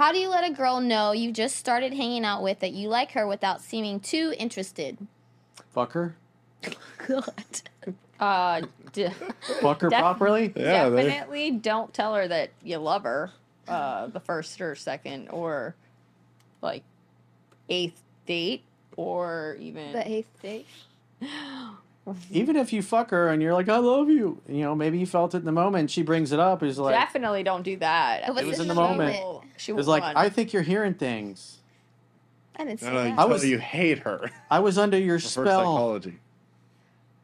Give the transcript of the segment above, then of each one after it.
How do you let a girl know you just started hanging out with that you like her without seeming too interested? Fuck her. God. Fuck her properly? Yeah, definitely don't tell her that you love her the first or second or, like, eighth date or even... The eighth date? Even if you fuck her and you're like, I love you, you know, maybe you felt it in the moment. She brings it up. It's like, definitely don't do that. It was in the moment. She was like, I think you're hearing things. I didn't say that. I was, you hate her. I was under your spell. Her psychology.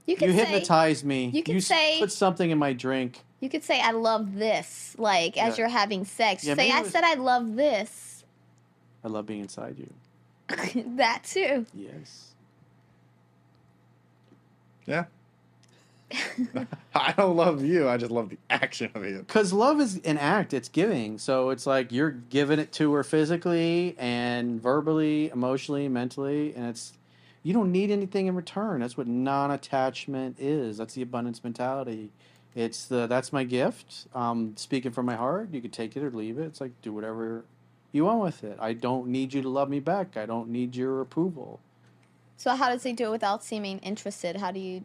You hypnotized me. You can say, put something in my drink. You could say, I love this, like, as you're having sex. Yeah, say, I said I love this. I love being inside you. That too. Yes. Yeah. I don't love you. I just love the action of you. Because love is an act. It's giving. So it's like you're giving it to her physically and verbally, emotionally, mentally. And it's you don't need anything in return. That's what non-attachment is. That's the abundance mentality. It's the that's my gift. Speaking from my heart. You could take it or leave it. It's like do whatever you want with it. I don't need you to love me back. I don't need your approval. So how does he do it without seeming interested? How do you,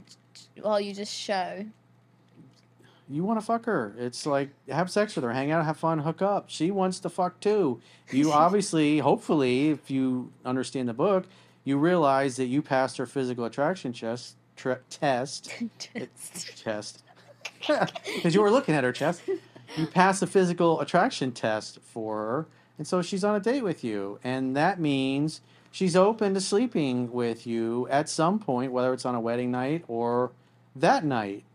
well, you just show. You want to fuck her. It's like, have sex with her, hang out, have fun, hook up. She wants to fuck too. You obviously, hopefully, if you understand the book, you realize that you passed her physical attraction test. Chest. Because you were looking at her chest. You passed the physical attraction test for her, and so she's on a date with you. And that means... she's open to sleeping with you at some point, whether it's on a wedding night or that night,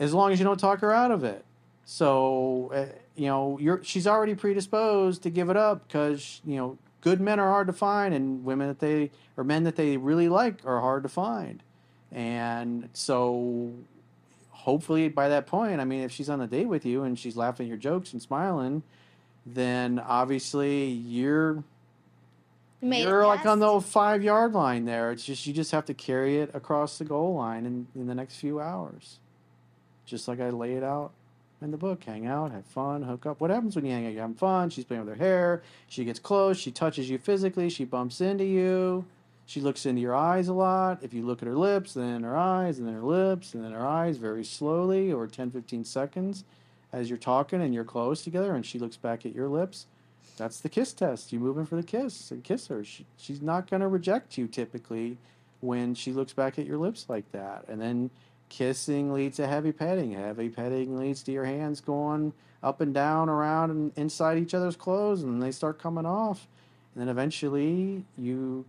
as long as you don't talk her out of it. So, you know, she's already predisposed to give it up because, you know, good men are hard to find and men that they really like are hard to find. And so hopefully by that point, I mean, if she's on a date with you and she's laughing at your jokes and smiling, then obviously you're like on the old 5-yard line there. It's just you just have to carry it across the goal line in the next few hours. Just like I lay it out in the book. Hang out, have fun, hook up. What happens when you hang out? You're having fun. She's playing with her hair. She gets close. She touches you physically. She bumps into you. She looks into your eyes a lot. If you look at her lips, then her eyes, and then her lips, and then her eyes very slowly over 10, 15 seconds as you're talking and you're close together and she looks back at your lips. That's the kiss test. You move in for the kiss and kiss her. She's not going to reject you typically when she looks back at your lips like that. And then kissing leads to heavy petting. Heavy petting leads to your hands going up and down, around, and inside each other's clothes, and they start coming off. And then eventually you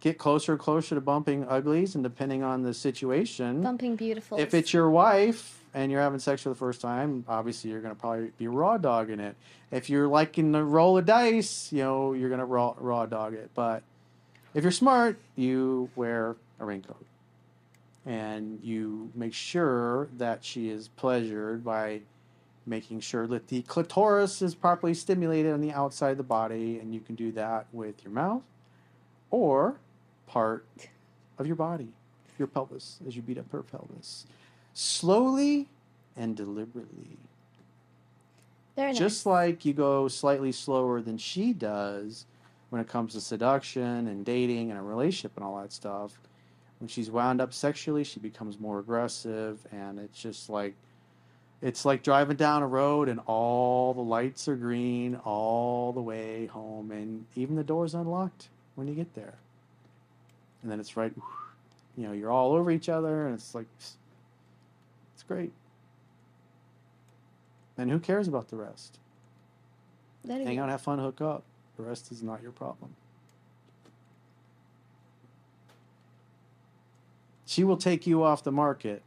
get closer and closer to bumping uglies, and depending on the situation... bumping beautifuls. If it's your wife... and you're having sex for the first time, obviously you're going to probably be raw dogging it. If you're liking to roll a dice, you know, you're going to raw dog it. But if you're smart, you wear a raincoat. And you make sure that she is pleasured by making sure that the clitoris is properly stimulated on the outside of the body. And you can do that with your mouth or part of your body, your pelvis, as you beat up her pelvis. Slowly and deliberately. Very nice. Just like you go slightly slower than she does when it comes to seduction and dating and a relationship and all that stuff. When she's wound up sexually, she becomes more aggressive, and it's just like, it's like driving down a road and all the lights are green all the way home, and even the door's unlocked when you get there. And then it's right, you know, you're all over each other, and it's like... great. And who cares about the rest? Hang out, have fun, hook up. The rest is not your problem. She will take you off the market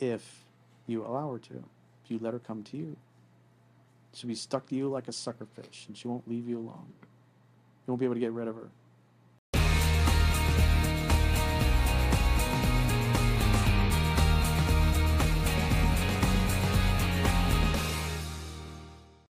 if you allow her to. If you let her come to you. She'll be stuck to you like a sucker fish, and she won't leave you alone. You won't be able to get rid of her.